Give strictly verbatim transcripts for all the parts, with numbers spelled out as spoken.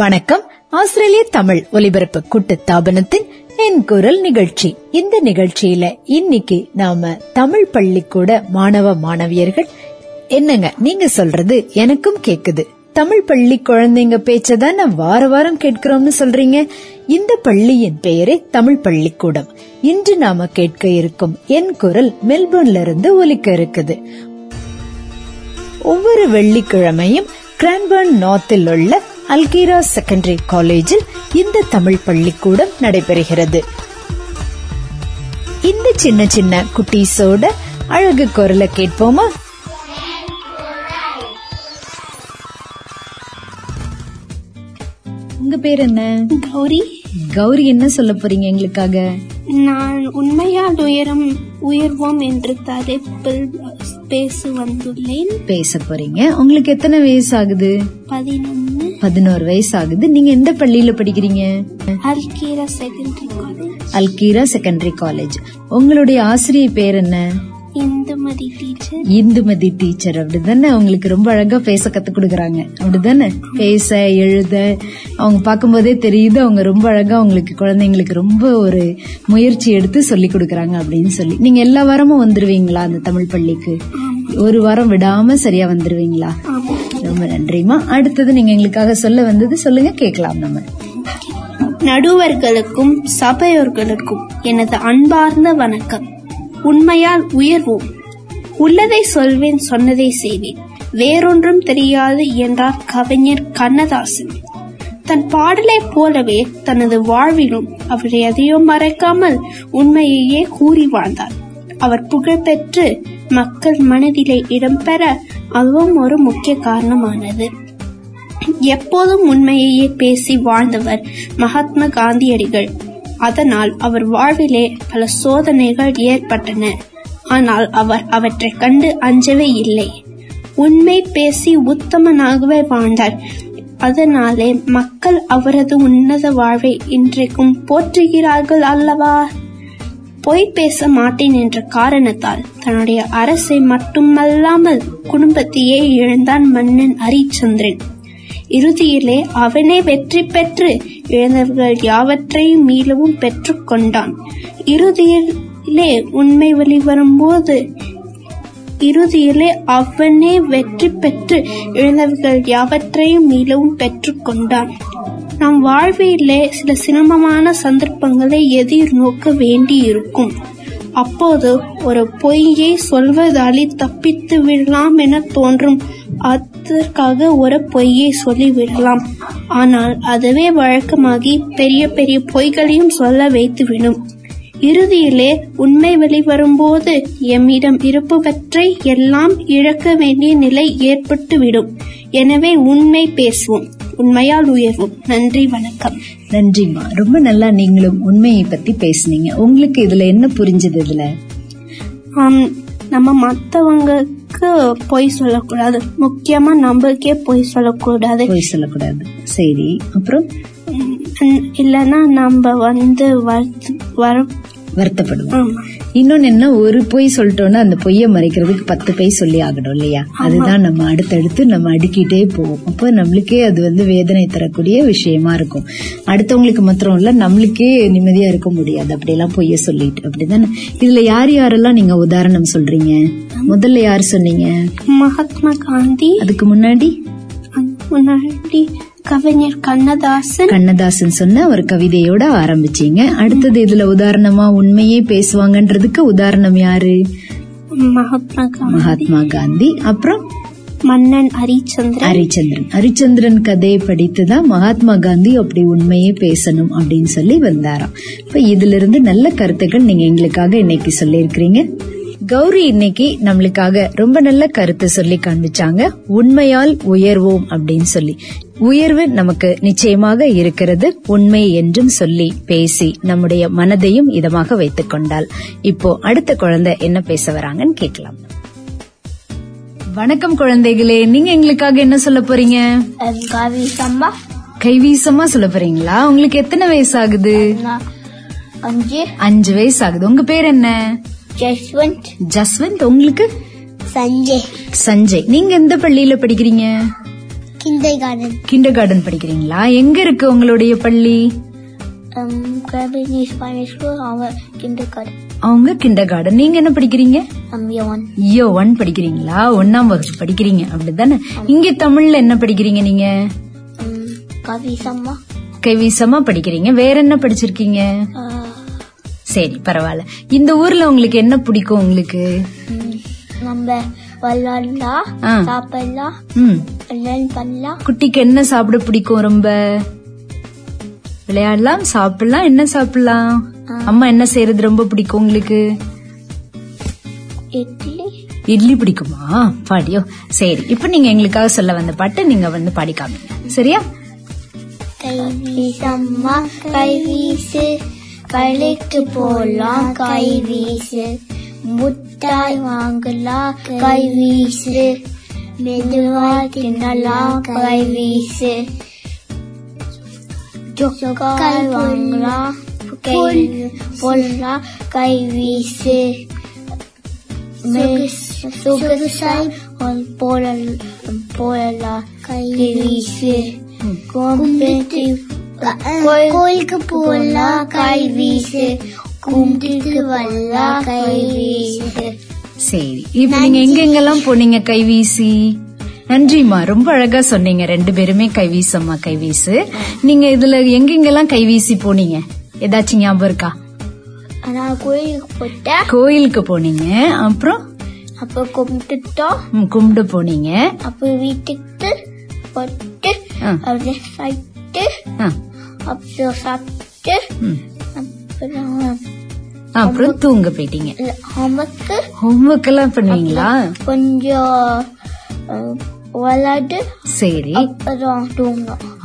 வணக்கம். ஆஸ்திரேலிய தமிழ் ஒலிபரப்பு கூட்டுத்தாபனத்தின் என் குரல் நிகழ்ச்சி. இந்த நிகழ்ச்சியில இன்னைக்கு நாம தமிழ் பள்ளிக்கூட மாணவ மாணவியர்கள், என்னங்க நீங்க சொல்றது எனக்கும் கேக்குது, தமிழ் பள்ளி குழந்தைங்க பேச்சதான் நான் வார வாரம் கேட்கிறோம்னு சொல்றீங்க. இந்த பள்ளியின் பெயரே தமிழ் பள்ளிக்கூடம். இன்று நாம கேட்க இருக்கும் என் குரல் மெல்போர்ன்ல இருந்து ஒலிக்க இருக்குது. ஒவ்வொரு வெள்ளிக்கிழமையும் கிரான்பர்ன் நார்த்தில் உள்ள அல்கீரா செகண்டரி காலேஜில் இந்த தமிழ் பள்ளிக்கூடம் நடைபெறுகிறது. இந்த சின்ன சின்ன குட்டீஸோட அழகு குரலை கேட்போமா? உங்க பேர் என்ன? கௌரி. கௌரி, என்ன சொல்ல போறீங்க எங்களுக்காக? நான் உண்மையால் உயரம் உயர்வோம் என்று தலைப்பில் பேச வந்துள்ளேன். பேச போறீங்க. உங்களுக்கு எத்தனை வயசு ஆகுது? பதினொன்னு. பதினோரு வயசு ஆகுது. நீங்க எந்த பள்ளியில படிக்கிறீங்க? அல்கீரா செகண்டரி காலேஜ். அல்கீரா செகண்டரி காலேஜ். உங்களுடைய ஆசிரியர் பேர் என்ன? இந்துமதி டீச்சர். இந்துமதி டீச்சர் அப்படிதானே உங்களுக்கு ரொம்ப அழகா பேச கத்து கொடுக்கறாங்க அப்படிதானே? பேச எழுத அவங்க பார்க்கும் போதே தெரியுது அவங்க ரொம்ப அழகா உங்களுக்கு குழந்தைங்களுக்கு ரொம்ப ஒரு முயற்சி எடுத்து சொல்லி கொடுக்கறாங்க அப்படின்னு சொல்லி. நீங்க எல்லா வாரமும் வந்துருவீங்களா அந்த தமிழ் பள்ளிக்கு? ஒரு வாரம் விடாம சரியா வந்துருவீங்களா? ரொம்ப நன்றிமா. அடுத்தது நீங்க எங்களுக்காக சொல்ல வந்தது சொல்லுங்க, கேட்கலாம். நம்ம நடுவர்களுக்கும் சபையோர்களுக்கும் எனது அன்பார்ந்த வணக்கம். உண்மையால் உயர்வோம். உள்ளதை சொல்வேன், சொன்னதை செய்வேன், வேறொன்றும் தெரியாது என்றார் கவிஞர் கண்ணதாசன். தன் பாடலை போலவே தனது வாழ்விலும் அவர் எதையும் மறைக்காமல் உண்மையையே கூறி வாழ்ந்தார். அவர் புகழ்பெற்று மக்கள் மனதிலே இடம்பெற அதுவும் ஒரு முக்கிய காரணமானது. எப்போதும் உண்மையையே பேசி வாழ்ந்தவர் மகாத்மா காந்தியடிகள். அதனால் அவர் வாழ்விலே பல சோதனைகள் ஏற்பட்டன. ஆனால் அவர் அவற்றை கண்டு அஞ்சவே இல்லை. உண்மை பேசி உத்தமனாகவே வாழ்ந்தார். அதனாலே மக்கள் அவரது உன்னத வாழ்வை இன்றைக்கும் போற்றுகிறார்கள் அல்லவா? பொய் பேச மாட்டேன் என்ற காரணத்தால் தன்னுடைய அரசை மட்டுமல்லாமல் குடும்பத்தையே இழந்தான் மன்னன் ஹரிச்சந்திரன். இறுதியிலே அவனே வெற்றி பெற்று இழந்தவர்கள் யாவற்றையும் மீளவும் பெற்று கொண்டான். இறுதியிலே உண்மை வெளிவரும் போது இறுதியிலே அவனே வெற்றி பெற்று இழந்தவர்கள் யாவற்றையும் மீளவும் பெற்று கொண்டான். நம் வாழ்விலே சில சிரமமான சந்தர்ப்பங்களை எதிர்நோக்க வேண்டி இருக்கும். அப்போது ஒரு பொய்யை சொல்வதாலே தப்பித்து விடலாம் என தோன்றும். அதற்காக ஒரு பொய்யை சொல்லி விடலாம். ஆனால் அதுவே வழக்கமாகி பெரிய பெரிய பொய்களையும் சொல்ல வைத்துவிடும். இறுதியிலே உண்மை வெளிவரும்போது எம்மிடம் இருப்பவற்றை எல்லாம் இழக்க வேண்டிய நிலை ஏற்பட்டுவிடும். எனவே உண்மை பேசுவோம், உண்மையால் உயர்வோம். நன்றி, வணக்கம். நன்றிமா. ரொம்ப நல்லா நீங்களும் உண்மையை பத்தி பேசுனீங்க. உங்களுக்கு இதுல என்ன புரிஞ்சது? இதுல நம்ம மத்தவங்களுக்கு பொய் சொல்லக்கூடாது, முக்கியமா நம்மளுக்கே பொய் சொல்லக்கூடாது. பொய் சொல்லக்கூடாது. சரி, அப்புறம் இல்லன்னா நம்ம வந்து வருத்தப்படுவோம். இன்னொன்னு என்ன, ஒரு பொய் சொல்லிட்டோம்னா அந்த பொய்ய மறைக்கிறதுக்கு பத்து பொய் சொல்லி ஆகணும் இல்லையா? அதுதான் நம்ம அடுத்தடுத்து நம்ம அடுக்கிட்டே போவோம். அப்ப நம்மளுக்கே அது வந்து வேதனை தரக்கூடிய விஷயமா இருக்கும். அடுத்தவங்களுக்கு மாத்திரம் இல்ல, நம்மளுக்கே நிம்மதியா இருக்க முடியாது அப்படியெல்லாம் பொய்ய சொல்லிட்டு. அப்படிதானே? இதுல யார் யாரெல்லாம் நீங்க உதாரணம் சொல்றீங்க? முதல்ல யார் சொன்னீங்க? மகாத்மா காந்தி. அதுக்கு முன்னாடி முன்னாடி கவிஞர் கண்ணதாசன். கண்ணதாசன் சொன்ன ஒரு கவிதையோட ஆரம்பிச்சீங்க. அடுத்தது இதுல உதாரணமா உண்மையே பேசுவாங்கன்றதுக்கு உதாரணம் யாரு? மகாத்மா காந்தி. மகாத்மா காந்தி. அப்புறம் மன்னன் ஹரிச்சந்திரன். ஹரிச்சந்திரன் ஹரிச்சந்திரன் கதையை படித்துதான் மகாத்மா காந்தி அப்படி உண்மையே பேசணும் அப்படின்னு சொல்லி வந்தாராம். இப்ப இதுல இருந்து நல்ல கருத்துக்கள் நீங்க எங்களுக்காக இன்னைக்கு சொல்லி இருக்கிறீங்க. கௌரி இன்னைக்கு நம்மளுக்காக ரொம்ப நல்ல கருத்து சொல்லி காண்பிச்சாங்க, உண்மையால் உயர்வோம் அப்படின்னு சொல்லி. உயர்வு நமக்கு நிச்சயமாக இருக்கிறது, உண்மை என்றும் சொல்லி பேசி நம்முடைய மனதையும் இதமாக வைத்துக் கொண்டால். இப்போ அடுத்த குழந்தை என்ன பேச வராங்கன்னு கேட்கலாம். வணக்கம் குழந்தைகளே, நீங்க எங்களுக்காக என்ன சொல்ல போறீங்க? கைவீசம்மா. கைவீசம்மா சொல்ல போறீங்களா? உங்களுக்கு எத்தனை வயசு ஆகுது? அஞ்சு. அஞ்சு வயசு ஆகுது. உங்க பேர் என்ன? ஜஸ்வந்த். ஜஸ்வந்த். உங்களுக்கு? சஞ்சய். சஞ்சய். நீங்க எந்த பள்ளியில படிக்கிறீங்க? கிண்டர்கார்டன். கிண்டர்கார்டன் படிக்கிறீங்களா? எங்க இருக்கு உங்களுடைய பள்ளி? அவங்க கிண்டர் கார்டன். நீங்க என்ன படிக்கிறீங்க? இயர் ஒன் படிக்கிறீங்களா? ஒன்னாம் வகுப்பு படிக்கிறீங்க அப்படித்தானே? இங்க தமிழ்ல என்ன படிக்கிறீங்க நீங்க? கவிசம்மா. கவிசம்மா படிக்கிறீங்க. வேற என்ன படிச்சிருக்கீங்க? சரி, பரவாயில்ல. இந்த ஊர்ல உங்களுக்கு என்ன பிடிக்கும்? உங்களுக்கு நம்ம விளையாடலாம், சாப்பிடலாம். குட்டிக்கு என்ன சாப்பிட பிடிக்கும்? ரொம்ப விளையாடலாம், சாப்பிடலாம். என்ன சாப்பிடலாம்? அம்மா என்ன செய்யறது ரொம்ப பிடிக்கும் உங்களுக்கு? இட்லி பிடிக்குமா? பாடியோ. சரி, இப்ப நீங்க எங்களுக்காக சொல்ல வந்த பாட்டு நீங்க வந்து பாடிக்காம, சரியா? கைவீசம்மா கைவீசு, கடைக்கு போலாம் கைவீசு, முட்டாய் வாங்கலாம் கைவீசு, மெதுவா தின்னலாம் கைவீசு, சொக்கால் வாங்கலாம் போடலாம் கைவீசு, போடலாம் கைவீசு, கோயிலுக்கு போடலாம் கைவீசு, கும்பிட்டு வரலாம் கைவீசு. சரி, இப்ப நீங்க எங்கெங்கெல்லாம் போனீங்க கைவீசி? நன்றிமா, ரொம்ப அழகா சொன்னீங்க. ரெண்டு பேருமே கைவீசம்மா கைவீசு. நீங்க இதுல எங்கெங்கெல்லாம் கைவீசி போனீங்க ஏதாச்சும் ஞாபகம் இருக்கா? கோயிலுக்கு போட்ட. கோயிலுக்கு போனீங்க, அப்புறம் அப்ப கும்பிட்டுட்டோம், கும்பிட்டு போனீங்க, அப்ப வீட்டுக்கு போட்டு சாப்பிட்டு, அப்புறம் சாப்பிட்டு, அப்புறம் தூங்க போயிட்டீங்க. ஹோம்வொர்க்கு ஹோம்வொர்க் எல்லாம் பண்ணுவீங்களா? கொஞ்சம் விளையாட்டு. சரி,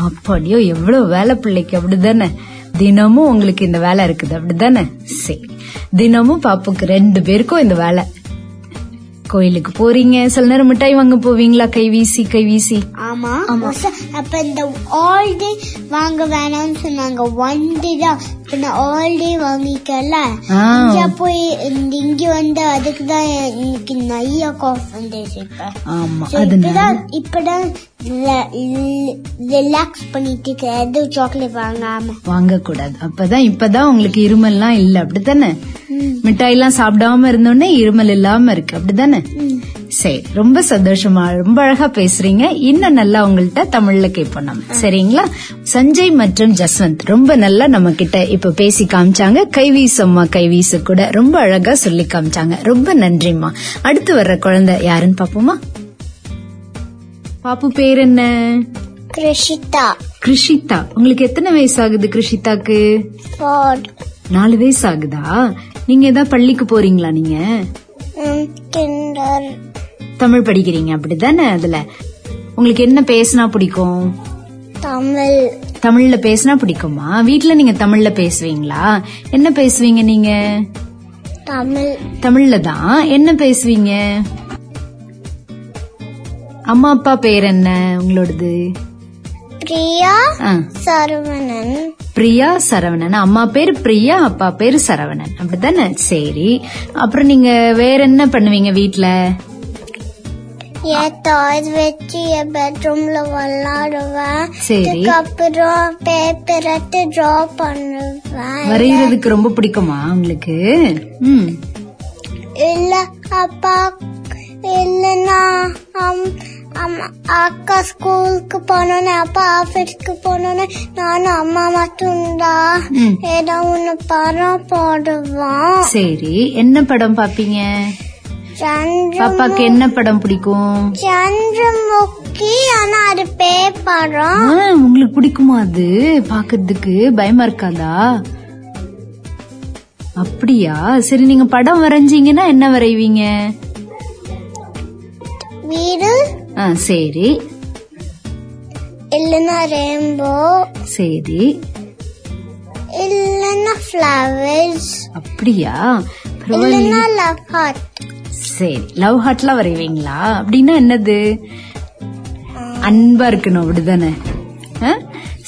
அப்படியோ? எவ்வளவு வேலை பிள்ளைக்கு, அப்படிதானே? தினமும் உங்களுக்கு இந்த வேலை இருக்குது, அப்படிதானே? சரி, தினமும் பாப்புக்கு ரெண்டு பேருக்கும் இந்த வேலை. கோயிலுக்கு போறீங்க, சில நேரம் மிட்டாய் வாங்க போவீங்களா கைவீசி? கைவீசி ஆமா. அப்ப இந்த ஆல் டே வாங்க வேணாம்னு சொன்னாங்க, ஒன் டே தான் ஆல் டே வாங்கிக்கல. போய் இங்க வந்து அதுக்குதான் எனக்கு நிறைய காஃப் வந்துச்சு. இப்பதான் இப்பதான் ரிலாக்ஸ் பண்ணிட்டு எது சாக்லேட் வாங்காம வாங்க கூடாது. அப்பதான் இப்பதான் உங்களுக்கு இருமல் எல்லாம் இல்ல, அப்படித்தானே? மிட்டாய் எல்லாம் சாப்பிடாம இருந்தோடனே இருமல் இல்லாம இருக்கு, அப்படித்தானே? சரி, ரொம்ப சந்தோஷமா, ரொம்ப அழகா பேசுறீங்க. இன்னும் நல்லா உங்கள்கிட்ட தமிழ்ல கேட்போம் நம்ம, சரிங்களா? சஞ்சய் மற்றும் ஜஸ்வந்த் ரொம்ப நல்லா நம்ம கிட்ட இப்ப பேசி காமிச்சாங்க. கைவீசம்மா கைவீசு கூட ரொம்ப அழகா சொல்லி காமிச்சாங்க. ரொம்ப நன்றிம்மா. அடுத்து வர்ற குழந்தை யாருன்னு பாப்போமா? பாப்பு பேர் என்ன? கிருஷிதா. கிருஷிதா, உங்களுக்கு எத்தனை வயசு ஆகுது? கிருஷிதாக்கு நாலு வயசு ஆகுதா? நீங்க ஏதாவது பள்ளிக்கு போறீங்களா? நீங்க தமிழ் படிக்கிறீங்க, அப்படிதானே? அதுல உங்களுக்கு என்ன பேசினா பிடிக்கும்? தமிழ். தமிழ்ல பேசினா பிடிக்குமா? வீட்டுல நீங்க தமிழ்ல பேசுவீங்களா? என்ன பேசுவீங்க நீங்க? தமிழ். தமிழ்ல தான் என்ன பேசுவீங்க? அம்மா அப்பா பேர் என்ன உங்களோடது? பிரியா சரவணன். பிரியா சரவணன். அம்மா பேரு பிரியா, அப்பா பேரு சரவணன், அப்படித்தானே? சரி, அப்புறம் நீங்க வேற என்ன பண்ணுவீங்க வீட்டுல? வச்சு என் பெட்ரூம்ல விளையாடுவேன். சரி, அப்புறம் பேப்பர் எடுத்து டிரா பண்ணுவேன். வரையறதுக்கு ரொம்ப பிடிக்குமா உங்களுக்கு? இல்ல அப்பா இல்லன்னா அக்கா ஸ்கூலுக்கு போனோன்னு, அப்பா ஆபீஸ்க்கு போனோன்னு, நானும் அம்மா மட்டும்தான் ஏதோ ஒன்னு படம் போடுவோம். சரி, என்ன படம் பாப்பீங்க? பாப்பாக்கு என்ன படம் பிடிக்கும்? சந்திரமுகி. ஆனா அது பேய் படம். உங்களுக்கு பிடிக்குமா? அது பாக்குறதுக்கு பயமா இருக்காதா? அப்படியா? சரி, நீங்க படம் வரைஞ்சீங்கன்னா என்ன வரைவீங்க? வீடு. சரி, இல்லன்னா ரெயின்போ. சரி, இல்லன்னா ஃப்ளவர்ஸ். அப்படியா? இல்லன்னா லவ் ஹார்ட். சரி, லவ் ஹார்ட்லாம் வரைவீங்களா? அப்படின்னா என்னது? அன்பா இருக்கணும், அப்படிதானே?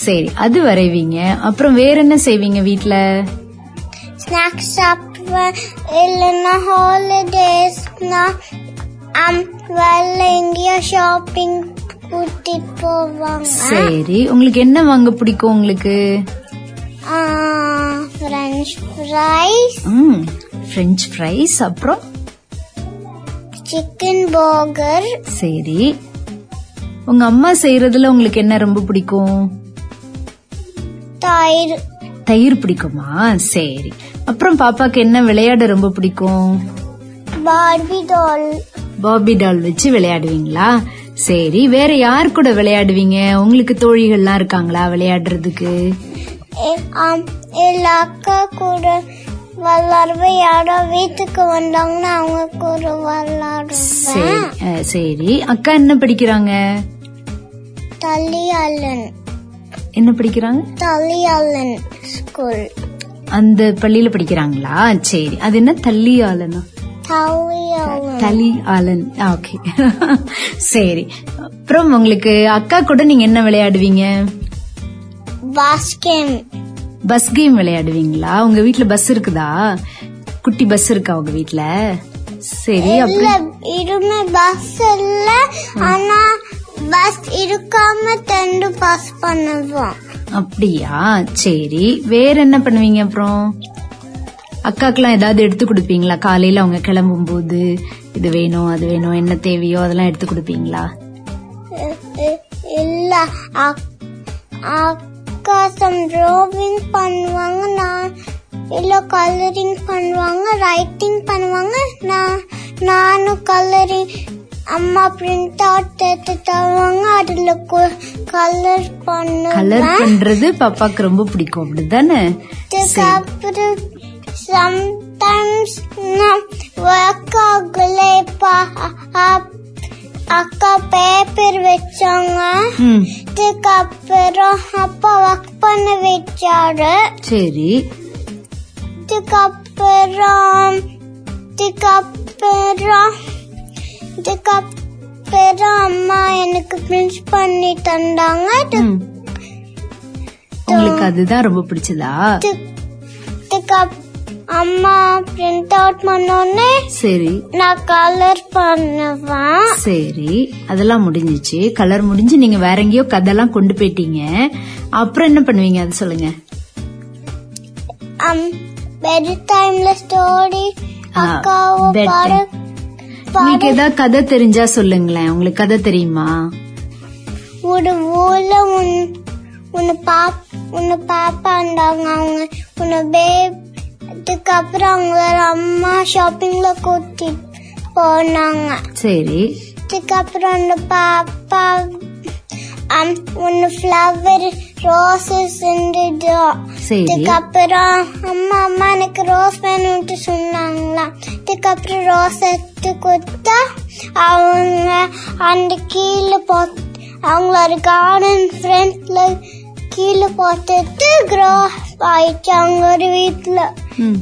சரி, அது வரைவீங்க. அப்புறம் வேற என்ன செய்வீங்க வீட்டுல? ஸ்நாக்ஸ் சாப்பிடுவேன். இல்லன்னா ஹாலிடேஸ்னா வெளில எங்கேயோ ஷாப்பிங் கூட்டி போவாங்க. சரி, உங்களுக்கு என்ன வாங்க பிடிக்கும்? உங்களுக்கு பிரெஞ்ச் ஃப்ரைஸ், ம் பிரெஞ்ச் ஃப்ரைஸ், அப்புறம் சிக்கன் பர்கர். சரி, உங்க அம்மா செய்யறதுல உங்களுக்கு என்ன ரொம்ப பிடிக்கும்? தயிர். தயிர் பிடிக்குமா? சரி, அப்புறம் பாப்பாக்கு என்ன விளையாட ரொம்ப பிடிக்கும்? Barbie doll. பார்பி டால் வச்சு விளையாடுவீங்களா? சரி, வேற யார் கூட விளையாடுவீங்க? உங்களுக்கு தோழிகள்லாம் இருக்காங்களா விளையாடுறதுக்கு? அக்கா கூட விளையாட வீட்டுக்கு வந்தாங்கன்னா அவங்க கூட விளையாடுவேன். சரி, அக்கா என்ன படிக்கிறாங்க? தல்லியல்லன். என்ன படிக்கிறாங்க? தல்லியல்லன் ஸ்கூல். அந்த பள்ளியில படிக்கிறாங்களா? சரி, அது என்ன தல்லியல்லனா? தல்லியல்லன். ஓகே, சரி. அப்புறம் உங்களுக்கு அக்கா கூட நீங்க என்ன விளையாடுவீங்க? பாஸ்கெட். பஸ் கேம் விளையாடுவீங்களா? உங்க வீட்டுல பஸ் இருக்குதா? குட்டி பஸ் இருக்கா உங்க வீட்டுல? சரி, இருமே பஸ் இல்ல, ஆனா பஸ் இருக்காம தண்டு பாஸ் பண்ணுவோம். அப்படியா? சரி, வேற என்ன பண்ணுவீங்க? அப்புறம் அக்காக்கெல்லாம் ஏதாவது எடுத்து கொடுப்பீங்களா? காலையில அவங்க கிளம்பும் போது இது வேணும் அது வேணும் என்ன தேவையோ அதெல்லாம் எடுத்து கொடுப்பீங்களா? இல்ல, அக்கா சம் டிராவிங் பண்ணுவாங்க, நான் இல்ல கலரிங் பண்ணுவாங்க, ரைட்டிங் பண்ணுவாங்க. நான் நானும் கலரிங், அம்மா பிரிண்ட் அவுட் எடுத்து தருவாங்க, அதுல கலர் பண்ண. கலர் பண்றது பாப்பாக்கு ரொம்ப பிடிக்கும், அப்படிதானே? அப்புறம் சம்டைம்ஸ் நான் ஒர்க் ஆகல, அக்கா பேப்பர் வச்சாங்க, அதுக்கப்புறம் அப்பா ஒர்க் பண்ண வச்சாரு. சரி, அதுக்கப்புறம் அதுக்கப்புறம் அதுக்கப்புறம் அம்மா எனக்கு பிரிண்ட் பண்ணி தந்தாங்க. உங்களுக்கு அதுதான் ரொம்ப பிடிச்சதா? அம்மா பிரிண்ட் அவுட் பண்ணோன்னே சரி நான் கலர் பண்ணுவேன். சரி, அதெல்லாம் முடிஞ்சிச்சு. கலர் முடிஞ்சு நீங்க வேற எங்கேயோ கதெல்லாம் கொண்டு போயிட்டீங்க. அப்புறம் என்ன பண்ணுவீங்க அது சொல்லுங்க. பெட் டைம்ல ஸ்டோரி அக்காவும் உங்களுக்கு ஏதாவது கதை தெரிஞ்சா சொல்லுங்களேன். உங்களுக்கு கதை தெரியுமா? ஒரு ஊர்ல உன்னை உன்னை பாப்பாண்டாங்க, அவங்க உன்னை பேப். அதுக்கப்புறம் அவங்களோட அம்மா ஷாப்பிங்ல கூட்டி போனாங்க. சரி, அதுக்கப்புறம் அந்த பாப்பா ஒன்னு ஃபிளவர் ரோசஸ் இருந்தது. அதுக்கப்புறம் அம்மா அம்மா எனக்கு ரோஸ் வேணும்ட்டு சொன்னாங்களா, அதுக்கப்புறம் ரோஸ் எடுத்து கொடுத்தா அவங்க அந்த கீழே போ, அவங்களோட கார்டன் ஃப்ரெண்ட்ல கீழே போட்டுட்டு க்ரோ ஆயிடுச்சு அவங்க ஒரு வீட்டுல.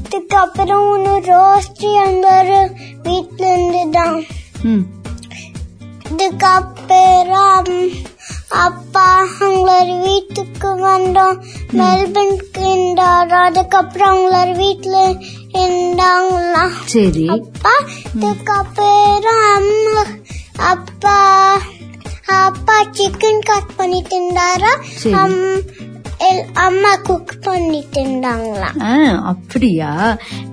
அதுக்கப்புறம் ஒன்னு ரோஸ்ட்ரி அந்த ஒரு வீட்டுல இருந்துதான். அதுக்கப்புறம் அப்பா அவங்களோட வீட்டுக்கு வந்தோம், மெல்பர்னுக்கு இருந்தாரோ. அதுக்கப்புறம் அவங்களோட வீட்டுல இருந்தாங்களா அப்பா. அதுக்கப்புறம் அம்மா அப்பா அப்பா சிக்கன் கட் பண்ணிட்டு இருந்தாரா, அம்மா குக் பண்ணிட்டு இருந்தாங்களா. அப்படியா?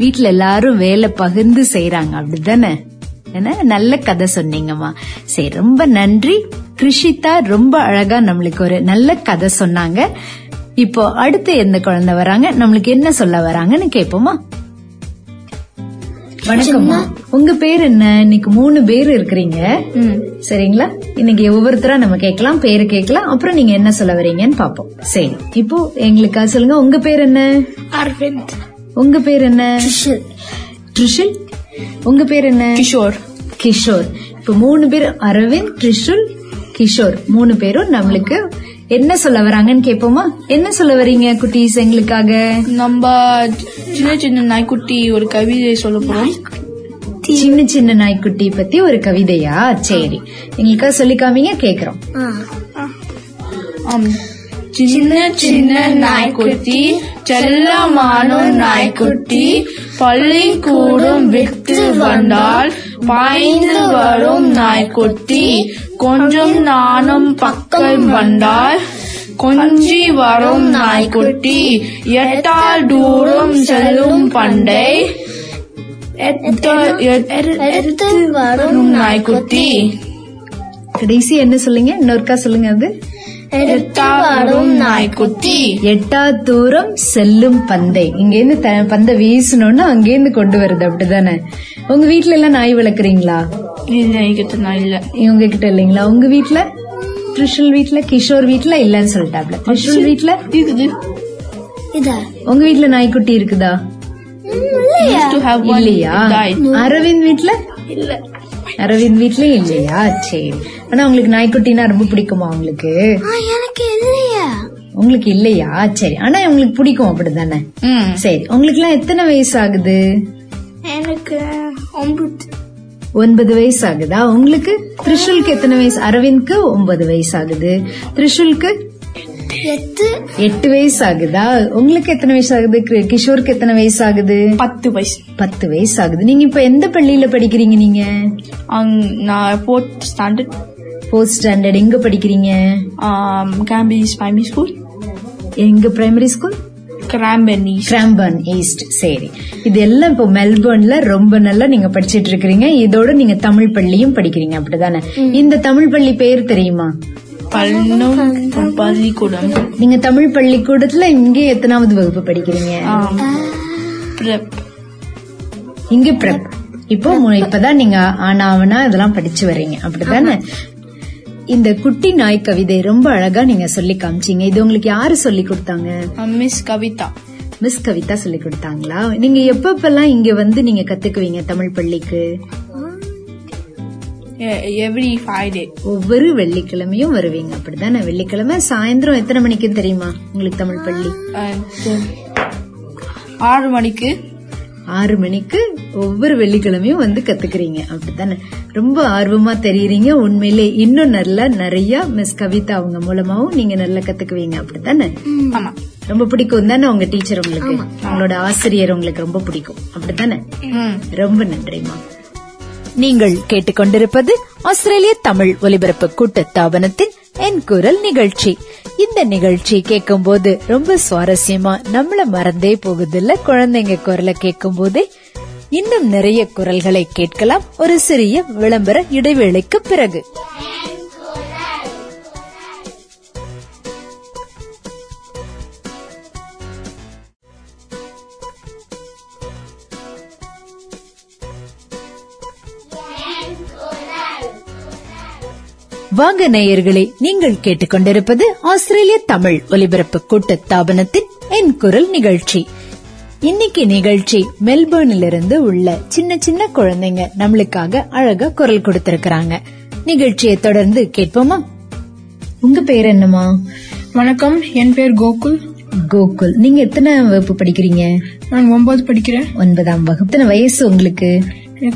வீட்டுல எல்லாரும் வேலை பகிர்ந்து செய்யறாங்க, அப்படிதானே? நல்ல கதை சொன்னீங்கம்மா. சரி, ரொம்ப நன்றி கிருஷிதா. ரொம்ப அழகா நம்மளுக்கு ஒரு நல்ல கதை சொன்னாங்க. இப்போ அடுத்து எந்த குழந்தை வராங்க, நம்மளுக்கு என்ன சொல்ல வராங்கன்னு கேப்போமா. வணக்கம்மா, உங்க பேர் என்ன? இன்னைக்கு மூணு பேர் இருக்கிறீங்க சரிங்களா? இன்னைக்கு ஒவ்வொருத்தரா நம்ம கேட்கலாம், பேரு கேட்கலாம், அப்புறம் நீங்க என்ன சொல்ல வரீங்கன்னு பாப்போம். சரி, இப்போ எங்களுக்கா சொல்லுங்க. உங்க பேர் என்ன? அரவிந்த். உங்க பேர் என்ன? ட்ரிஷில். ட்ரிஷில், உங்க பேர் என்ன? கிஷோர். கிஷோர். இப்ப மூணு பேர், அரவிந்த், ட்ரிஷில், கிஷோர், மூணு பேரும் நம்மளுக்கு என்ன சொல்ல வராங்கன்னு கேப்போமா. என்ன சொல்ல வரீங்க குட்டீஸ் எங்களுக்காக? நம்ம சின்ன சின்ன நாய்க்குட்டி ஒரு கவிதை சொல்ல போறோம். சின்ன சின்ன நாய்க்குட்டி பத்தி ஒரு கவிதையா? சரி, எங்களுக்காக சொல்லிக்காமீங்க, கேக்குறோம். சின்ன சின்ன நாய்க்குட்டி, செல்லமான நாய்க்குட்டி, பள்ளி கூடும் விட்டு வந்தால் பாய்ந்து வரும் நாய்க்குட்டி கொஞ்சம் நானும் பக்கம் வந்தாள். கொஞ்சி வரும் நாய்க்குட்டி எட்டால் தூரம் செல்லும் பண்டை. வரும் நாய்க்குட்டி கடைசி என்ன சொல்லுங்க, இன்னொருக்கா சொல்லுங்க. அது நாய்க்குட்டி எட்டா தூரம் செல்லும் பந்தை. இங்கேருந்து பந்தை வீசணும்னா அங்கேருந்து கொண்டு வருது, அப்படிதானே? உங்க வீட்டுல எல்லாம் நாய் வளர்க்குறீங்களா? இவங்க கிட்ட இல்லைங்களா? உங்க வீட்டுல த்ரிஷல் வீட்டுல கிஷோர் வீட்டுல இல்லன்னு சொல்லிட்டாப்ல. த்ரிஷல் வீட்டுல உங்க வீட்டுல நாய்க்குட்டி இருக்குதா? இல்லையா? அரவிந்த் வீட்டுல இல்ல. அரவிந்த் வீட்லயும் இல்லையா? சரி. ஆனா உங்களுக்கு நாய்க்குட்டினா ரொம்ப பிடிக்குமா? உங்களுக்கு உங்களுக்கு இல்லையா? சரி. ஆனா உங்களுக்கு பிடிக்கும், அப்படிதானே? சரி. உங்களுக்கு எல்லாம் எத்தனை வயசு ஆகுது? எனக்கு ஒன்பது வயசு ஆகுதா? உங்களுக்கு த்ரிஷுலுக்கு எத்தனை வயசு? அரவிந்த்க்கு ஒன்பது வயசு ஆகுது. த்ரிஷுலுக்கு எட்டு வயசு ஆகுதா? உங்களுக்கு எத்தனை வயசு ஆகுது? கிஷோருக்கு எத்தனை வயசு ஆகுது? பத்து வயசு. பத்து வயசு ஆகுது. நீங்க இப்ப எந்த பள்ளியில படிக்கிறீங்க? நீங்க ஃபோர்த் ஸ்டாண்டர்ட். Fourth standard. எங்க படிக்கிறீங்க? Cranbourne primary school. எங்க primary school? Cranbourne Cranbourne east. சரி. இது எல்லாம் இப்போ மெல்பர்ன்ல ரொம்ப நல்லா நீங்க படிச்சிட்டு இருக்கீங்க. இதோட நீங்க தமிழ் பள்ளியும் படிக்கிறீங்க, அப்படிதானே? இந்த தமிழ் பள்ளி பேர் தெரியுமா? பள்ளிக்கூடம். நீங்க தமிழ் பள்ளிக்கூடத்துல இங்க எத்தனாவது வகுப்பு படிக்கிறீங்க? இங்க பிரப். இப்போ இப்பதான் நீங்க ஆனாவனா இதெல்லாம் படிச்சு வரீங்க, அப்படித்தானே? இந்த குட்டி நாய் கவிதை ரொம்ப அழகா நீங்க சொல்லி காமிச்சீங்க. இது உங்களுக்கு யாரு சொல்லி கொடுத்தாங்க? மிஸ் கவிதா. மிஸ் கவிதா சொல்லி கொடுத்தாங்களா? நீங்க எப்பப்பெல்லாம் இங்க வந்து நீங்க கத்துக்குவீங்க தமிழ் பள்ளிக்கு? Every Friday. ஒவ்வொரு வெள்ளிக்கிழமையும் வருவீங்க, அப்படிதானே? வெள்ளிக்கிழமை சாயந்தரம் எத்தனை மணிக்கு தெரியுமா உங்களுக்கு தமிழ் பள்ளி? ஆறு மணிக்கு. ஆறு மணிக்கு ஒவ்வொரு வெள்ளிக்கிழமையும் வந்து கத்துக்கிறீங்க, அப்படித்தானே? ரொம்ப ஆர்வமா தெரியுறீங்க உண்மையிலே. இன்னும் நல்லா நிறைய மிஸ் கவிதா அவங்க மூலமாவும் நீங்க நல்லா கத்துக்குவீங்க, அப்படித்தானே? ரொம்ப பிடிக்கும் தானே உங்க டீச்சர் உங்களுக்கு, உங்களோட ஆசிரியர் உங்களுக்கு ரொம்ப பிடிக்கும், அப்படித்தானே? ரொம்ப நன்றிமா. நீங்கள் கேட்டுக்கொண்டிருப்பது ஆஸ்திரேலிய தமிழ் ஒலிபரப்பு கூட்டத்தாபனத்தின் என் குரல் நிகழ்ச்சி. இந்த நிகழ்ச்சி கேட்கும் போது ரொம்ப சுவாரஸ்யமா நம்மள மறந்தே போகுதில்ல. குழந்தைங்க குரலை கேட்கும் போதே இன்னும் நிறைய குரல்களை கேட்கலாம். ஒரு சிறிய விளம்பர இடைவேளைக்கு பிறகு வாங்க நேயர்களே, நீங்கள் கேட்டுக்கொண்டிருப்பது ஆஸ்திரேலிய தமிழ் ஒலிபரப்பு கூட்டத்தாபனத்தின் என் குரல் நிகழ்ச்சி. இன்னைக்கு நிகழ்ச்சி மெல்பர்னிலிருந்து உள்ள சின்ன சின்ன குழந்தைங்க நம்மளுக்காக அழகா குரல் கொடுத்திருக்கிறாங்க. நிகழ்ச்சியை தொடர்ந்து கேட்போமா? உங்க பேர் என்னமா? வணக்கம், என் பேர் கோகுல். கோகுல், நீங்க எத்தனை வகுப்பு படிக்கிறீங்க? நான் ஒன்பது படிக்கிறேன். ஒன்பதாம் வகுப்பு. எத்தனை வயசு உங்களுக்கு?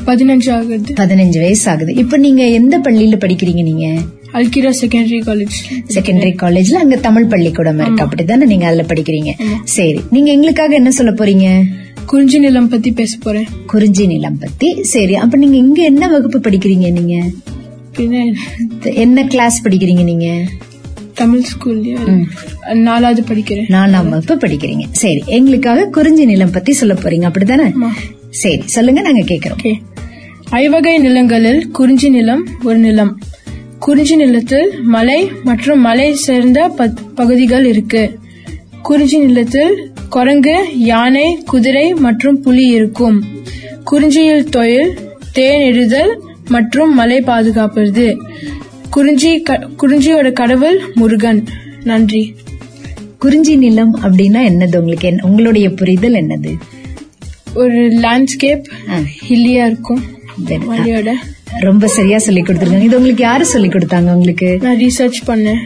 பதினஞ்சு ஆகுது. பதினஞ்சு வயசு ஆகுது. இப்ப நீங்க எந்த பள்ளியில படிக்கிறீங்க? நீங்க அல்கிரா செகண்டரி காலேஜ். செகண்டரி காலேஜ்ல அங்க தமிழ் பள்ளிக்கூடம் இருக்கு, அப்படிதானே? நீங்க அதுல படிக்கிறீங்க. சரி. நீங்க எங்களுக்காக என்ன சொல்ல போறீங்க? குறிஞ்சி நிலம் பத்தி பேச போறேன். குறிஞ்சி நிலம் பத்தி. சரி. அப்ப நீங்க இங்க என்ன வகுப்பு படிக்கிறீங்க? நீங்க என்ன கிளாஸ் படிக்கிறீங்க? நீங்க தமிழ் ஸ்கூல்ல நாலாவது படிக்கிறேன். நாலாம் வகுப்பு படிக்கிறீங்க. சரி. எங்களுக்காக குறிஞ்சி நிலம் பத்தி சொல்ல போறீங்க, அப்படித்தானே? சரி, சொல்லுங்க, நாங்க கேக்குறோம். ஐவகை நிலங்களில் குறிஞ்சி நிலம் ஒரு நிலம். குறிஞ்சி நிலத்தில் மலை மற்றும் மலை சேர்ந்த பகுதிகள் இருக்கு. குறிஞ்சி நிலத்தில் குரங்கு, யானை, குதிரை மற்றும் புலி இருக்கும். குறிஞ்சியில் தொழில், தேன் இடுதல் மற்றும் மலை பாதுகாப்பது. குறிஞ்சி குறிஞ்சியோட கடவுள் முருகன். நன்றி. குறிஞ்சி நிலம் அப்படின்னா என்னது உங்களுக்கு? உங்களுடைய புரிதல் என்னது? ஒரு லேண்ட்ஸ்கேப் ஹில்லியா இருக்கும். ரொம்ப சரியா சொல்லி கொடுத்துருக்காங்க. இது உங்களுக்கு யாரு சொல்லி கொடுத்தாங்க? உங்களுக்கு நான் ரிசர்ச் பண்ணேன்.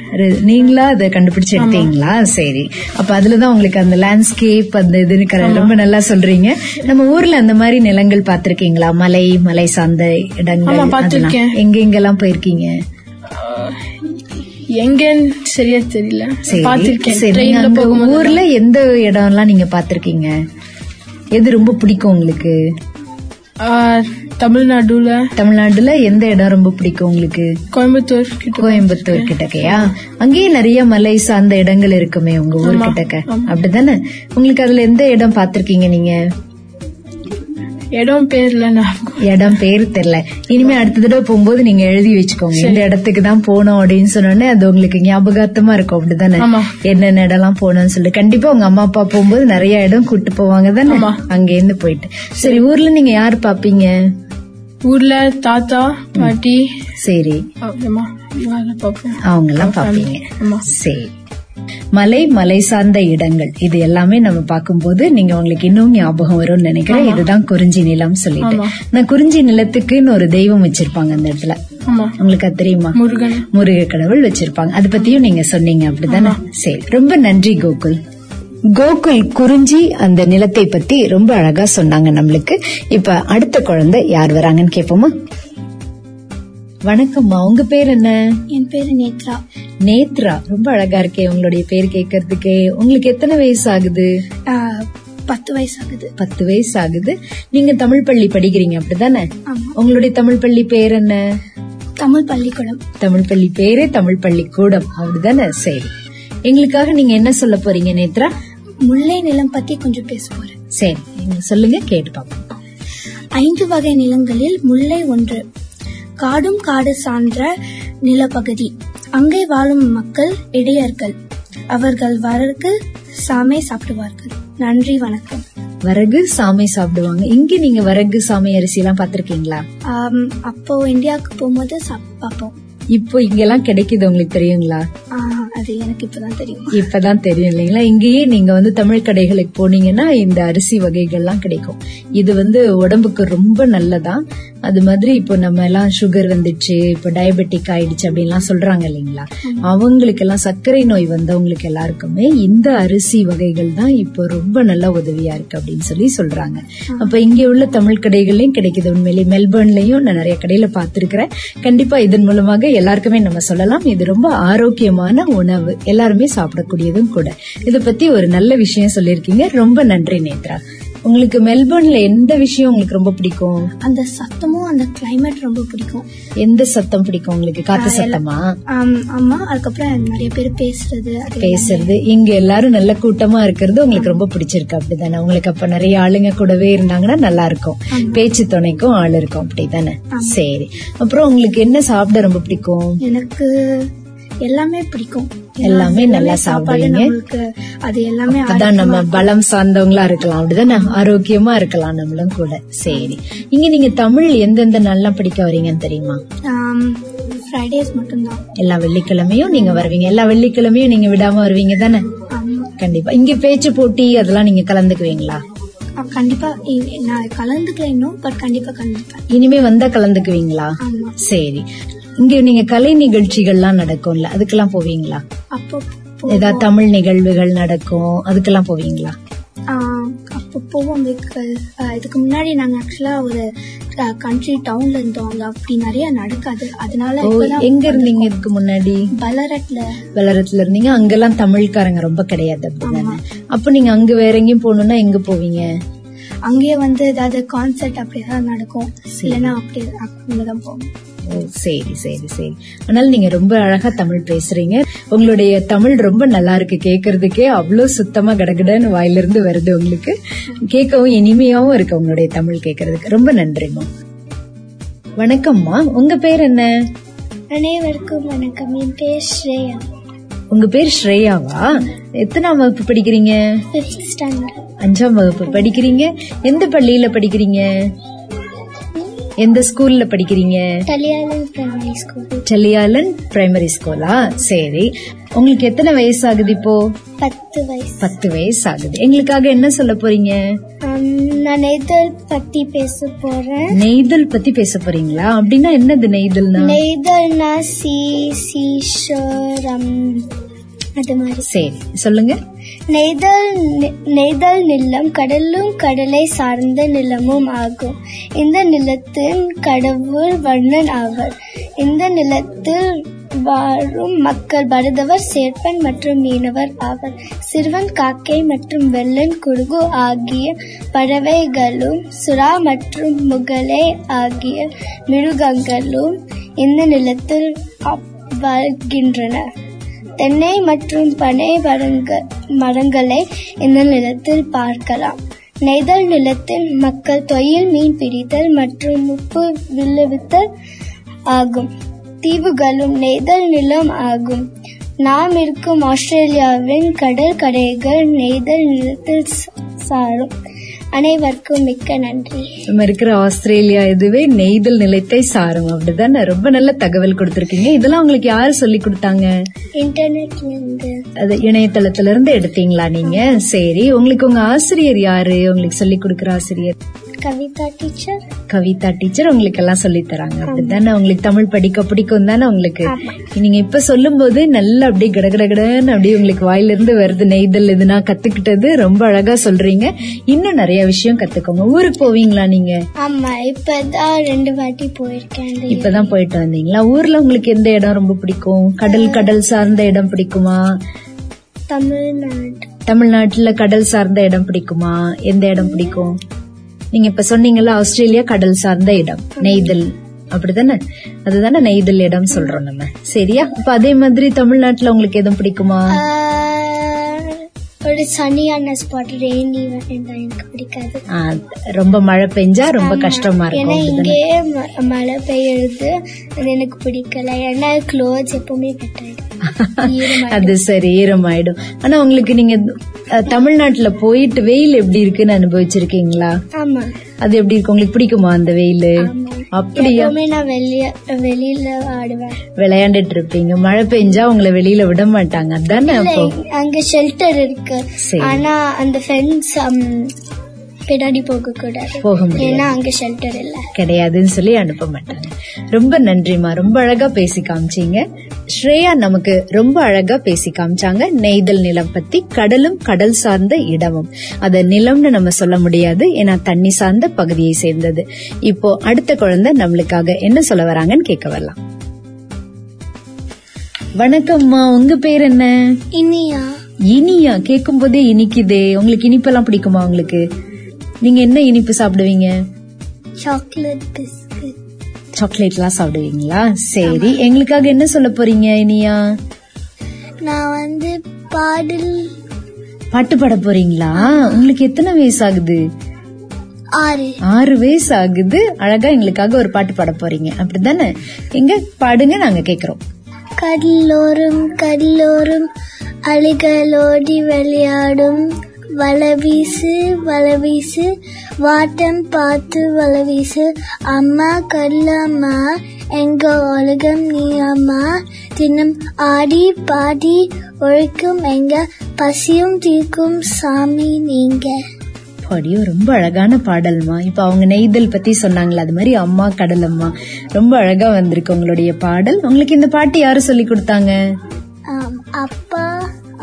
நீங்களா அதை கண்டுபிடிச்சு எடுத்தீங்களா? சரி. அப்ப அதுலதான் உங்களுக்கு அந்த லேண்ட்ஸ்கேப் அந்த இதுன்னு ரொம்ப நல்லா சொல்றீங்க. நம்ம ஊர்ல அந்த மாதிரி நிலங்கள் பாத்திருக்கீங்களா? மலை மலை சார்ந்த இடங்கள் பாத்திருக்கேன். எங்க எங்கெல்லாம் போயிருக்கீங்க? எங்கன்னு சரியா தெரியல. பாத்திருக்கேன். ஊர்ல எந்த இடம் எல்லாம் நீங்க பாத்திருக்கீங்க? எது ரொம்ப பிடிக்கும் உங்களுக்கு? தமிழ்நாடுல தமிழ்நாடுல எந்த இடம் ரொம்ப பிடிக்கும் உங்களுக்கு? கோயம்புத்தூர். கோயம்புத்தூர் கிட்டக்கையா? அங்கேயே நிறைய மலை சார்ந்த இடங்கள் இருக்குமே உங்க ஊர் கிட்டக்க, அப்படித்தானே? உங்களுக்கு அதுல எந்த இடம் பாத்திருக்கீங்க நீங்க? இடம் பேர்ல இடம் பேர் தெரியல. இனிமே அடுத்த தடவை போகும்போது நீங்க எழுதி வச்சுக்கோங்க, இந்த இடத்துக்கு தான் போனோம் அப்படின்னு சொன்னோன்னே அது உங்களுக்கு ஞாபகார்த்தமா இருக்கும், அப்படித்தானே? என்னென்ன இடம் எல்லாம் போனோம்னு சொல்லிட்டு கண்டிப்பா உங்க அம்மா அப்பா போகும்போது நிறைய இடம் கூட்டு போவாங்க தானே, அங்க இருந்து போயிட்டு. சரி, ஊர்ல நீங்க யாரு பாப்பீங்க? ஊர்ல தாத்தா பாட்டி. சரி, அவங்க எல்லாம் பாப்பீங்க. சரி, மலை மலை சார்ந்த இடங்கள் இது எல்லாமே நம்ம பார்க்கும்போது நீங்க உங்களுக்கு இன்னும் ஞாபகம் வரும்னு நினைக்கிறேன். இதுதான் குறிஞ்சி நிலம் சொல்லிட்டு. நான் குறிஞ்சி நிலத்துக்குன்னு ஒரு தெய்வம் வச்சிருப்பாங்க அந்த இடத்துல, உங்களுக்கு அது தெரியுமா? முருக கடவுள் வச்சிருப்பாங்க. அது பத்தியும் நீங்க சொன்னீங்க, அப்படிதானே? சரி, ரொம்ப நன்றி கோகுல். கோகுல் குறிஞ்சி அந்த நிலத்தை பத்தி ரொம்ப அழகா சொன்னாங்க நம்மளுக்கு. இப்ப அடுத்த குழந்தை யார் வராங்கன்னு கேப்போமா? வணக்கம்மா, உங்க பேர் என்ன? என் பேரு நேத்ரா. நேத்ரா, ரொம்ப அழகா இருக்கே உங்களுடைய பேர் கேக்குறதுக்கே. உங்களுக்கு எத்தனை வயசு ஆகுது? பத்து வயசு ஆகுது. பத்து வயசு ஆகுது. நீங்க தமிழ் பள்ளி படிக்கிறீங்க, அப்படிதானே? உங்களுடைய தமிழ் பள்ளி பேர் என்ன? தமிழ் பள்ளிக்கூடம். தமிழ் பள்ளி பேரே தமிழ் பள்ளிக்கூடம், அப்படிதானே? சரி, எங்களுக்காக நீங்க என்ன சொல்ல போறீங்க நேத்ரா? முல்லை நிலம் பத்தி கொஞ்சம் பேச போறேன். சரி, நீங்க சொல்லுங்க, கேட்டு பாப்போம். ஐந்து வகை நிலங்களில் முல்லை ஒன்று. காடும் காடு சான்ற நிலப்பகுதி. அங்கே வாழும் மக்கள் இடையர்கள். அவர்கள் வரகு சாமை சாப்பிடுவார்கள். நன்றி, வணக்கம். வரகு சாமை சாப்பிடுவாங்க. இங்க நீங்க வரகு சாமை அரிசி எல்லாம் பாத்திருக்கீங்களா? அப்போ இந்தியாவுக்கு போகும்போது பாப்போம். இப்போ இங்கெல்லாம் கிடைக்குது, உங்களுக்கு தெரியுங்களா? அது எனக்கு இப்பதான் தெரியும். இப்பதான் தெரியும் இல்லைங்களா? இங்கேயே நீங்க வந்து தமிழ் கடைகளுக்கு போனீங்கன்னா இந்த அரிசி வகைகள்லாம் கிடைக்கும். இது வந்து உடம்புக்கு ரொம்ப நல்லதா. அது மாதிரி இப்போ நம்ம எல்லாம் சுகர் வந்துச்சு, இப்போ டயபெட்டிக் ஆயிடுச்சு அப்படின்லாம் சொல்றாங்க இல்லைங்களா? அவங்களுக்கு எல்லாம் சர்க்கரை நோய் வந்தவங்களுக்கு எல்லாருக்குமே இந்த அரிசி வகைகள் தான் இப்போ ரொம்ப நல்ல உதவியா இருக்கு அப்படின்னு சொல்லி சொல்றாங்க. அப்ப இங்க உள்ள தமிழ் கடைகள்லயும் கிடைக்குது. உண்மையிலேயே மெல்பர்ன்லயும் நான் நிறைய கடையில பாத்துருக்கிறேன். கண்டிப்பா இதன் மூலமாக எல்லாருக்குமே நம்ம சொல்லலாம், இது ரொம்ப ஆரோக்கியமான உணவு, எல்லாருமே சாப்பிடக்கூடியதும் கூட. இத பத்தி ஒரு நல்ல விஷயம் சொல்லிருக்கீங்க. ரொம்ப நன்றி நேத்ரா. உங்களுக்கு மெல்போர்ன்ல எந்த விஷயம் உங்களுக்கு ரொம்ப பிடிக்கும்? அந்த சத்தமும் அந்த கிளைமேட் ரொம்ப பிடிக்கும். எந்த சத்தம் பிடிக்கும் உங்களுக்கு? காத்து சத்தமா? ஆமா. அதுக்கப்புறம் நிறைய பேர் பேசுறது பேசுறது இங்க எல்லாரும் நல்ல கூட்டமா இருக்கிறது உங்களுக்கு ரொம்ப பிடிச்சிருக்கு, அப்படித்தானே? உங்களுக்கு அப்ப நிறைய ஆளுங்க கூடவே இருந்தாங்கன்னா நல்லா இருக்கும், பேச்சு துணைக்கும் ஆள் இருக்கும், அப்படித்தானே? சரி, அப்புறம் உங்களுக்கு என்ன சாப்பிட ரொம்ப பிடிக்கும்? எனக்கு எல்லாமே பிடிக்கும். எல்லாமே நல்லா சாப்பிடுவீங்க. அது எல்லாமே அதான் நம்ம பலம் சார்ந்தவங்களா இருக்கலாம், அப்படிதானே? ஆரோக்கியமா இருக்கலாம் நம்மளும் கூட. சரி, இங்க நீங்க தமிழ் எந்தெந்த நல்லா படிக்க வரீங்கன்னு தெரியுமா? ஃப்ரைடேஸ் மட்டும்தான். எல்லா வெள்ளிக்கிழமையும் நீங்க வருவீங்க. எல்லா வெள்ளிக்கிழமையும் நீங்க விடாம வருவீங்க தானே? கண்டிப்பா. இங்க பேச்சு போட்டி அதெல்லாம் நீங்க கலந்துக்குவீங்களா? கண்டிப்பா. நான் கலந்துக்கல இன்னும், பட் கண்டிப்பா கலந்துப்பேன். இனிமே வந்தா கலந்துக்குவீங்களா? சரி. இங்க நீங்க கலை நிகழ்ச்சிகள்லாம் நடக்கும்ல, அதுக்கெல்லாம் போவீங்களா? ஏதாவது தமிழ் நிகழ்வுகள் நடக்கும், அதுக்கெல்லாம் போவீங்களா? அப்போ போவோம். இதுக்கு முன்னாடி நாங்க ஆக்சுவலா ஒரு கண்ட்ரி டவுன்ல இருந்தோம், அப்படி நிறைய நடக்காது. அதனால எங்க இருந்தீங்க இதுக்கு முன்னாடி? வளரத்துல. வளரத்துல இருந்தீங்க. அங்கெல்லாம் தமிழ்காரங்க ரொம்ப கிடையாது, அப்படிதானே? அப்ப நீங்க அங்க வேற எங்கேயும் போகணும்னா எங்க போவீங்க? அங்கேயே வந்து ஏதாவது கான்சர்ட் அப்படிதான் நடக்கும், இல்லைன்னா அப்படி அங்கதான் போவோம். சரி சரி சரி. ஆனால் நீங்க ரொம்ப அழகா தமிழ் பேசுறீங்க. உங்களுடைய தமிழ் ரொம்ப நல்லா இருக்கு கேக்குறதுக்கே. அவ்வளவு சுத்தமா கடகடன்னு வாயிலிருந்து வருது. உங்களுக்கு கேட்கவும் இனிமையாவும் இருக்கு உங்களுடைய தமிழ் கேக்குறதுக்கு. ரொம்ப நன்றிமா. வணக்கம்மா, உங்க பேர் என்ன? அனைவருக்கும் வணக்கம். என் பேர் ஸ்ரேயா. உங்க பேர் ஸ்ரேயாவா? எத்தனாம் வகுப்பு படிக்கிறீங்க? அஞ்சாம் வகுப்பு படிக்கிறீங்க. எந்த பள்ளியில படிக்கிறீங்க? எந்த ஸ்கூல்ல படிக்கிறீங்க? தல்லியாலன் பிரைமரி ஸ்கூல். தல்லியாலன் பிரைமரி ஸ்கூலா? சரி. உங்களுக்கு எத்தனை வயசு ஆகுது இப்போ? பத்து வயசு. பத்து வயசு ஆகுது. எங்களுக்காக என்ன சொல்ல போறீங்க? நான் நெய்தல் பத்தி பேச போறேன். நெய்தல் பத்தி பேச போறீங்களா? அப்படின்னா என்னது நெய்தல்னா? நெய்தல்னா சீ சீஷோரம் அது மாதிரி. சரி சொல்லுங்க. நெய்தல் நெய்தல் நிலம் கடலும் கடலை சார்ந்த நிலமும் ஆகும். இந்த நிலத்தின் கடவுள் வண்ணன் ஆவர். இந்த நிலத்தில் வாழும் மக்கள் பரதவர், சேர்ப்பன் மற்றும் மீனவர் ஆவர். சிறுவன், காக்கை மற்றும் வெள்ளன் குருகு ஆகிய பறவைகளும் சுறா மற்றும் முகலை ஆகிய மிருகங்களும் இந்த நிலத்தில் வாழ்கின்றன. தென்னை மற்றும் பனை மரங்களை இந்த நிலத்தில் பார்க்கலாம். நெய்தல் நிலத்தில் மக்கள் தொழில் மீன் பிடித்தல் மற்றும் உப்பு விளைவித்தல் ஆகும். தீவுகளும் நெய்தல் நிலம் ஆகும். நாம் இருக்கும் ஆஸ்திரேலியாவின் கடல் கரைகள் நெய்தல் நிலத்தில் சாரும். அனைவருக்கும் மிக்க நன்றி. நம்ம இருக்கிற ஆஸ்திரேலியா இதுவே நெய்தல் நிலத்தை சாரும். அப்படிதான் ரொம்ப நல்ல தகவல் கொடுத்திருக்கீங்க. இதெல்லாம் உங்களுக்கு யாரு சொல்லி கொடுத்தாங்க? இன்டர்நெட்ல இருந்து, அது இணையதளத்துல இருந்து எடுத்தீங்களா நீங்க? சரி, உங்களுக்கு உங்க ஆசிரியர் யாரு? உங்களுக்கு சொல்லி கொடுக்குற ஆசிரியர் கவிதா டீச்சர். கவிதா டீச்சர் உங்களுக்கு எல்லாம் சொல்லி தராங்க. அப்படித்தானே? உங்களுக்கு தமிழ் படிக்க பிடிக்கும் தானே? உங்களுக்கு நீங்க இப்ப சொல்லும் போது நல்லா அப்படியே கடகடகடன்னு அப்படியே உங்களுக்கு வாயிலிருந்து வருது. நெய்தல் இதுனா கத்துக்கிட்டது ரொம்ப அழகா சொல்றீங்க. இன்னும் நிறைய விஷயம் கத்துக்கோங்க. ஊருக்கு போவீங்களா நீங்க? ஆமா, இப்பதான் ரெண்டு வாட்டி போயிருக்கேன். இப்பதான் போயிட்டு வந்தீங்களா? ஊர்ல உங்களுக்கு எந்த இடம் ரொம்ப பிடிக்கும்? கடல் கடல் சார்ந்த இடம் பிடிக்குமா? தமிழ்நாடு. தமிழ்நாட்டுல கடல் சார்ந்த இடம் பிடிக்குமா? எந்த இடம் பிடிக்கும்? நீங்க இப்ப சொன்னீங்கல்ல ஆஸ்திரேலியா கடல் சார்ந்த இடம் நெய்தல், அப்படித்தானே? அதுதானே நெய்தல் இடம் சொல்றோம் நம்ம. சரியா? இப்ப அதே மாதிரி தமிழ்நாட்டுல உங்களுக்கு எதுவும் பிடிக்குமா? ஒரு சனியான ஸ்பாட், ரெயினி வெதர் எனக்கு பிடிக்காது. ரொம்ப மழை பெஞ்சா ரொம்ப கஷ்டமா இருக்கும். ஏன்னா இங்கே மழை பெய்யுது, அது எனக்கு பிடிக்கல. ஏன்னா க்ளோத்ஸ் எப்பவுமே கட்டாயிடும். அது சரி, ஈரமாயிடும். ஆனா உங்களுக்கு நீங்க தமிழ்நாட்டுல போயிட்டு வெயில் எப்படி இருக்குன்னு அனுபவிச்சிருக்கீங்களா? ஆமா. அது எப்படி இருக்கு? உங்களுக்கு பிடிக்குமா அந்த வெயில்? அப்படியா? வெளியில விளையாண்டுட்டு இருப்பீங்க. மழை பெஞ்சா உங்களை வெளியில விட மாட்டாங்க, அதானே? அங்க ஷெல்டர் இருக்கு, ஆனா அந்த ஃபென்ஸ் பின்னாடி போக கூடாது, போக முடியாது, அங்க ஷெல்டர் இல்ல கிடையாதுன்னு சொல்லி அனுப்ப மாட்டாங்க. ரொம்ப நன்றிமா, ரொம்ப அழகா பேசி காமிச்சீங்க. ஸ்ரேயா நமக்கு ரொம்ப அழகா பேசி காமிச்சாங்க நெய்தல் நிலம் பத்தி. கடலும் கடல் சார்ந்த இடமும், அத நிலம்னு நம்ம சொல்ல முடியாது, ஏன்னா தண்ணி சார்ந்த பகுதியை சேர்ந்தது. இப்போ அடுத்த குழந்தை நம்மளுக்காக என்ன சொல்ல வராங்கன்னு கேட்க வரலாம். வணக்கம்மா, உங்க பேர் என்ன? இனியா. இனியா, கேக்கும் போதே இனிக்குதே. உங்களுக்கு இனிப்பெல்லாம் பிடிக்குமா? உங்களுக்கு நீங்க என்ன இனிப்பு சாப்பிடுவீங்க? Chocolate biscuit. சாக்லேட் எல்லாம் சாப்பிடுவீங்களா? சரி, எங்களுக்காக என்ன சொல்ல போறீங்க இனியா? நான் வந்து பாடல், பாட்டு பாட போறீங்களா? உங்களுக்கு எத்தனை வயசு ஆகுது? ஆறு. ஆறு வயசு ஆகுது. அழகா எங்களுக்காக ஒரு பாட்டு பாட போறீங்க, அப்படித்தானே? எங்க பாடுங்க, நாங்க கேக்குறோம். கடலோரம் கடலோரம் அலைகளோடி விளையாடும், வலவீசு வலவீசு வாட்டம் பார்த்து வலவீசு, அம்மா கல்லம்மா எங்க உலகம் நீ அம்மா, தினம் ஆடி பாடி ஒழிக்கும் எங்க பசியும் தீர்க்கும் சாமி நீங்க. அப்படியோ, ரொம்ப அழகான பாடல்மா. இப்ப அவங்க நெய்தல் பத்தி சொன்னாங்களா, அது மாதிரி அம்மா கடலம்மா ரொம்ப அழகா வந்திருக்கு உங்களுடைய பாடல். உங்களுக்கு இந்த பாட்டு யாரு சொல்லி கொடுத்தாங்க? அப்பா.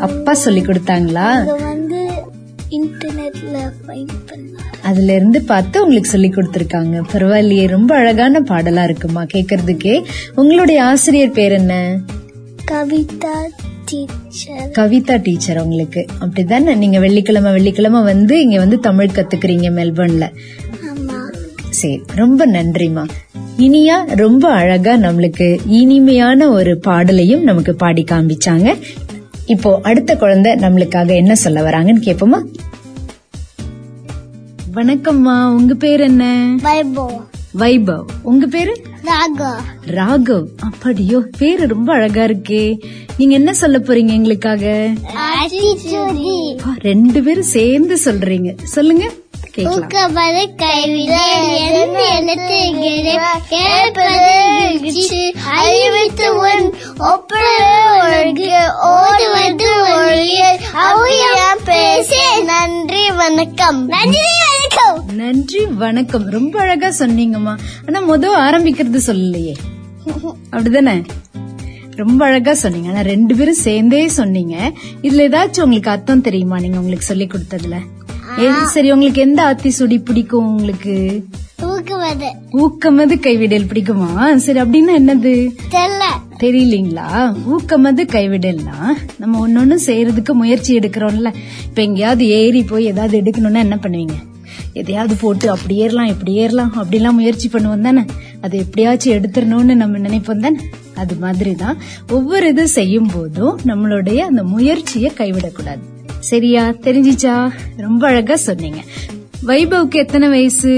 அப்பா சொல்லி கொடுத்தாங்களா? இன்டர்நெட்ல அதுல இருந்து பார்த்து உங்களுக்கு சொல்லி கொடுத்திருக்காங்க. பரவாயில்லையே, ரொம்ப அழகான பாடலா இருக்குமா கேக்குறதுக்கே. உங்களுடைய ஆசிரியர் பேர் என்ன? கவிதா டீச்சர். கவிதா டீச்சர் உங்களுக்கு, அப்படிதானே? நீங்க வெள்ளிக்கிழமை வெள்ளிக்கிழமை வந்து இங்க வந்து தமிழ் கத்துக்கிறீங்க மெல்பர்ன்ல. சரி, ரொம்ப நன்றிமா. இனியா ரொம்ப அழகா நம்மளுக்கு இனிமையான ஒரு பாடலையும் நமக்கு பாடி காமிச்சாங்க. இப்போ அடுத்த குழந்தை நம்மளுக்காக என்ன சொல்ல வராங்கன்னு கேப்போமா? வணக்கம்மா, உங்க பேர் என்ன? வைபவ். வைபவ், உங்க பேரு? ராகவ். ராகவ், அப்படியோ, பேரு ரொம்ப அழகா இருக்கே. நீங்க என்ன சொல்ல போறீங்க எங்களுக்காக? ரெண்டு பேரும் சேர்ந்து சொல்றீங்க, சொல்லுங்க நன்றி வணக்கம். நன்றி வணக்கம், ரொம்ப அழகா சொன்னீங்கம்மா. ஆனா முதல் ஆரம்பிக்கிறது சொல்லலையே, அப்படிதானே? ரொம்ப அழகா சொன்னீங்க. ஆனா ரெண்டு பேரும் சேர்ந்தே சொன்னீங்க. இதுல ஏதாச்சும் உங்களுக்கு அர்த்தம் தெரியுமா நீங்க உங்களுக்கு சொல்லி கொடுத்ததுல? சரி, உங்களுக்கு எந்த ஆத்திசூடி பிடிக்கும்? உங்களுக்கு ஊக்கமது கைவிடல் பிடிக்குமா? சரி, அப்படின்னா என்னது தெரியலீங்களா? ஊக்கமது கைவிடல்னா நம்ம ஒன்னொன்னு செய்யறதுக்கு முயற்சி எடுக்கிறோம்ல. இப்ப எங்கேயாவது ஏறி போய் ஏதாவது எடுக்கணும்னா என்ன பண்ணுவீங்க? எதையாவது போட்டு அப்படி ஏறலாம் இப்படி ஏறலாம் அப்படிலாம் முயற்சி பண்ணுவோம் தானே. அதை எப்படியாச்சும் எடுத்துடணும்னு நம்ம நினைப்போம் தானே. அது மாதிரிதான் ஒவ்வொரு இது செய்யும் போதும் நம்மளுடைய அந்த முயற்சியை கைவிடக்கூடாது. சரியா? தெரிஞ்சிச்சா? ரொம்ப அழகா சொன்னீங்க. வைபவுக்கு எத்தனை வயசு?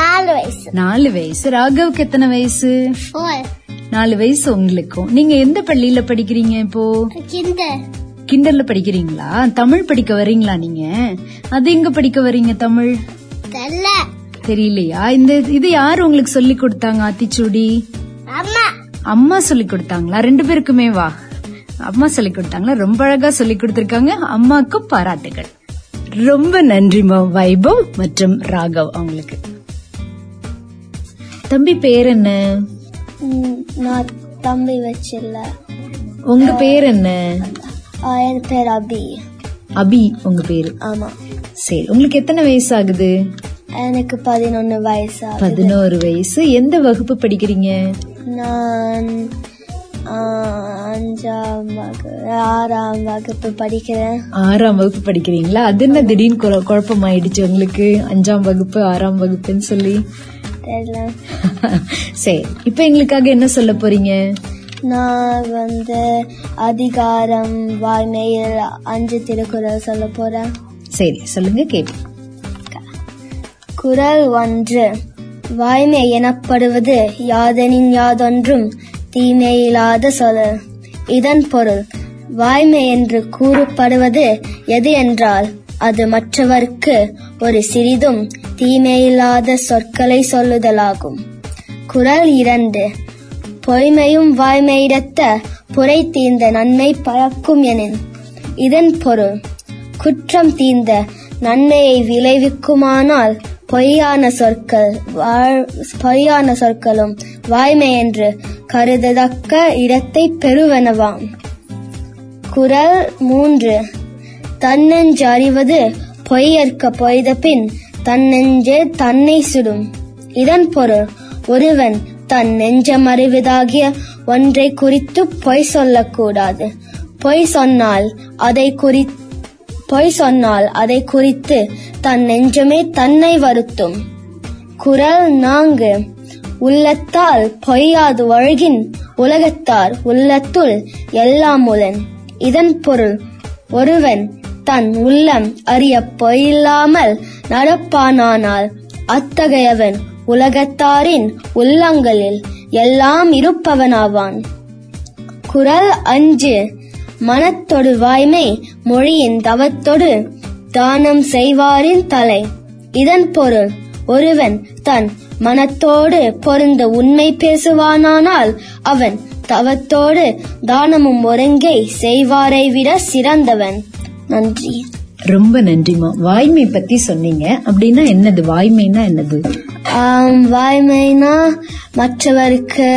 நாலு வயசு. நாலு வயசு. ராகவுக்கு எத்தனை வயசு? நாலு வயசு. உங்களுக்கும் நீங்க எந்த பள்ளியில படிக்கிறீங்க இப்போ? கிண்டர்ல படிக்கிறீங்களா? தமிழ் படிக்க வரீங்களா நீங்க? அது எங்க படிக்க வரீங்க தமிழ்? தெரியலையா? இந்த இது யாரு உங்களுக்கு சொல்லி கொடுத்தாங்க ஆத்திச்சூடி? அம்மா சொல்லி கொடுத்தாங்களா? ரெண்டு பேருக்குமே வா, அம்மா சொல்லி கொடுத்தாங்களா? ரொம்ப அழகா சொல்லி கொடுத்திருக்காங்க. அம்மாக்கு பாராட்டுகள். ரொம்ப நன்றி வைபவ் மற்றும் ராகவ் அவங்களுக்கு. தம்பி பேர் என்ன? தம்பி வச்சில்ல. உங்க பேர் என்ன? என் பேர் அபி. அபி உங்க பேரு? ஆமா. சரி, உங்களுக்கு எத்தனை வயசு ஆகுது? எனக்கு பதினொன்னு வயசு. பதினோரு வயசு. எந்த வகுப்பு படிக்கிறீங்க? நான் அஞ்சாம் ஆறாம் வகுப்பு படிக்கிறேன். ஆறாம் வகுப்பு படிக்கிறீங்களா? அது என்ன திடீர்னு குழப்பமாயிடுச்சு உங்களுக்கு? அஞ்சாம் வகுப்பு ஆறாம் வகுப்புன்னு சொல்லி தெரியல. சரி, இப்ப எங்களுக்காக என்ன சொல்ல போறீங்க? நான் வந்து அதிகாரம் வாய்மையில் அஞ்சு திருக்குறள் சொல்ல போறேன். சரி, சொல்லுங்க கேட்டு. குறள் ஒன்று. வாய்மை எனப்படுவது யாதெனின் யாதொன்றும் தீமையில்லாத சொல். இதன் பொருள், வாய்மை என்று கூறப்படுவது எது என்றால் அது மற்றவர்க்கு ஒரு சிறிதும் தீமையில்லாத சொற்களை சொல்லுதலாகும். குறள் இரண்டு. பொய்மையும் வாய்மையிடத்த புரை தீர்ந்த நன்மை பழக்கும் எனின். இதன் பொருள், குற்றம் தீர்ந்த நன்மையை விளைவிக்குமானால் பொய்யான சொற்கள் பொய்யான சொற்களும் வாய்மை என்று கருதத்தக்க இடத்தை பெறுவனவாம். குறள் மூன்று. தன்னெஞ்சு அறிவது பொய்யற்க பொய்த பின் தன்னெஞ்சு தன்னை சுடும். இதன் பொருள், ஒருவன் தன் நெஞ்சம் அறிவதாகிய ஒன்றை குறித்து பொய் சொல்லக்கூடாது. பொய் சொன்னால் அதை குறித்து பொய் சொன்னால் அதை குறித்து தன் நெஞ்சமே தன்னை வருத்தும். குறள் நான்கு. உள்ளத்தால் பொய்யாது ஒழுகின் உலகத்தார் உள்ளத்துள் எல்லாம் உளன். இதன் பொருள், ஒருவன் தன் உள்ளம் அறிய பொய்யில்லாமல் நடப்பானால் அத்தகையவன் உலகத்தாரின் உள்ளங்களில் எல்லாம் இருப்பவனாவான். குறள் அஞ்சு. மனத்தொடு வாய்மை மொழியின் தவத்தொடு தானம் செய்வாரின் தலை. இதன் பொருள், ஒருவன் தன் மனத்தோடு பொருந்த உண்மை பேசுவானால் அவன் தவத்தோடு தானமும் ஒருங்கை செய்வாரை விட சிறந்தவன். நன்றி. ரொம்ப நன்றிமா. வாய்மை பத்தி சொன்னீங்க. அப்படின்னா என்னது வாய்மைனா? என்னது வாய்மைனா? மற்றவருக்கு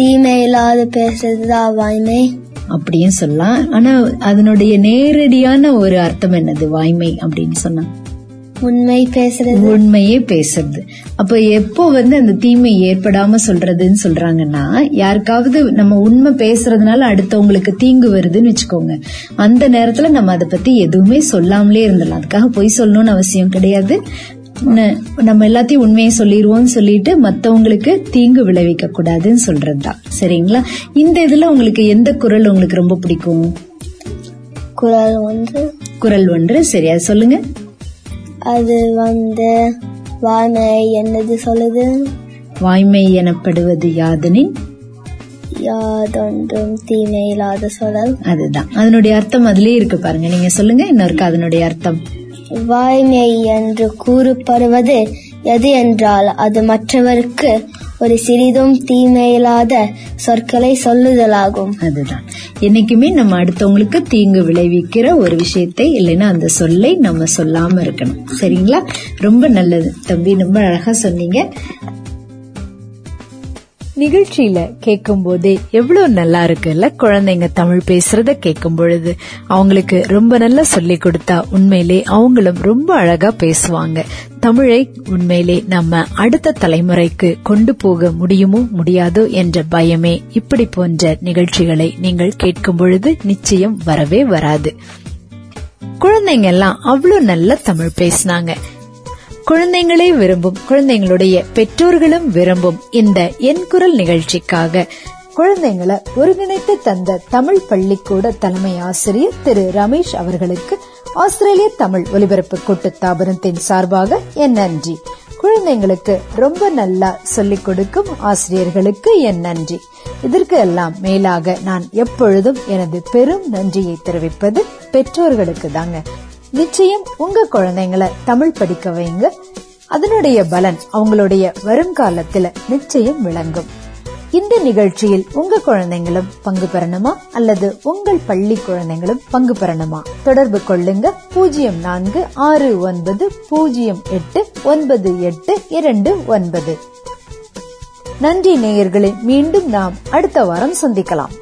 தீமை இல்லாத பேசுறதுதான் வாய்மை அப்படின்னு சொல்லலாம். ஆனா அதனுடைய நேரடியான ஒரு அர்த்தம் என்னது வாய்மை அப்படின்னு சொன்னா? உண்மை பேசுறது, உண்மையே பேசுறது. அப்ப எப்போ வந்து அந்த தீமை ஏற்படாம சொல்றதுன்னு சொல்றாங்கன்னா, யாருக்காவது நம்ம உண்மை பேசுறதுனால அடுத்தவங்களுக்கு தீங்கு வருதுன்னு வச்சுக்கோங்க, அந்த நேரத்துல நம்ம அதை பத்தி எதுவுமே சொல்லாமலே இருந்துடலாம். அதுக்காக பொய் சொல்லணும்னு அவசியம் கிடையாது. நம்ம எல்லாத்தையும் உண்மையை சொல்லிடுவோம்னு சொல்லிட்டு மத்தவங்களுக்கு தீங்கு விளைவிக்க கூடாதுன்னு சொல்றதுதான். சரிங்களா? இந்த இதுல உங்களுக்கு எந்த குறள் உங்களுக்கு ரொம்ப பிடிக்கும்? குறள் ஒன்று. குறள் ஒன்று. சரி, அது சொல்லுங்க. அது வந்து வாய்மை என்னது சொல்லுது? வாய்மை எனப்படுவது யாதெனின் யாதொன்றும் தீமையில்லாத சொல். அதுதான் அதனுடைய அர்த்தம். அதுலயே இருக்கு பாருங்க. நீங்க சொல்லுங்க என்ன இருக்கு அதனுடைய அர்த்தம்? வாய்மை என்று கூறப்படுவது எது என்றால் அது மற்றவருக்கு ஒரு சிறிதும் தீமையில்லாத சொற்களை சொல்லுதலாகும். அதுதான் என்னைக்குமே நம்ம அடுத்தவங்களுக்கு தீங்கு விளைவிக்கிற ஒரு விஷயத்தை இல்லைன்னா அந்த சொல்லை நம்ம சொல்லாம இருக்கணும். சரிங்களா? ரொம்ப நல்லது தம்பி, ரொம்ப அழகா சொன்னீங்க. நிகழ்ச்சியில கேட்கும் போது எவ்வளவு நல்லா இருக்குல்ல. குழந்தைங்க தமிழ் பேசுறத கேட்கும் பொழுது அவங்களுக்கு ரொம்ப நல்லா சொல்லி கொடுத்தா உண்மையிலே அவங்களும் ரொம்ப அழகா பேசுவாங்க. தமிழை உண்மையிலே நம்ம அடுத்த தலைமுறைக்கு கொண்டு போக முடியுமோ முடியாதோ என்ற பயமே இப்படி போன்ற நிகழ்ச்சிகளை நீங்கள் கேட்கும் பொழுது நிச்சயம் வரவே வராது. குழந்தைங்க எல்லாம் அவ்வளவு நல்ல தமிழ் பேசினாங்க. குழந்தைங்களே விரும்பும், குழந்தைங்களுடைய பெற்றோர்களும் விரும்பும் இந்த என் குரல் நிகழ்ச்சிக்காக குழந்தைங்களை ஒருங்கிணைத்து தந்த தமிழ் பள்ளிக்கூட தலைமை ஆசிரியர் திரு ரமேஷ் அவர்களுக்கு ஆஸ்திரேலிய தமிழ் ஒலிபரப்பு கூட்டு தாபனத்தின் சார்பாக என் நன்றி. குழந்தைங்களுக்கு ரொம்ப நல்லா சொல்லிக் கொடுக்கும் ஆசிரியர்களுக்கு என் நன்றி. இதற்கு எல்லாம் மேலாக நான் எப்பொழுதும் எனது பெரும் நன்றியை தெரிவிப்பது பெற்றோர்களுக்கு தாங்க. நிச்சயம் உங்க குழந்தைங்களை தமிழ் படிக்க வைங்க. அதனுடைய பலன் அவங்களுடைய வருங்காலத்துல நிச்சயம் விளங்கும். இந்த நிகழ்ச்சியில் உங்க குழந்தைங்களும் பங்கு பெறணுமா அல்லது உங்கள் பள்ளி குழந்தைங்களும் பங்கு பெறணுமா? தொடர்பு கொள்ளுங்க பூஜ்ஜியம் நான்கு ஆறு ஒன்பது பூஜ்ஜியம் எட்டு ஒன்பது எட்டு இரண்டு ஒன்பது. நன்றி நேயர்களே, மீண்டும் நாம் அடுத்த வாரம் சந்திக்கலாம்.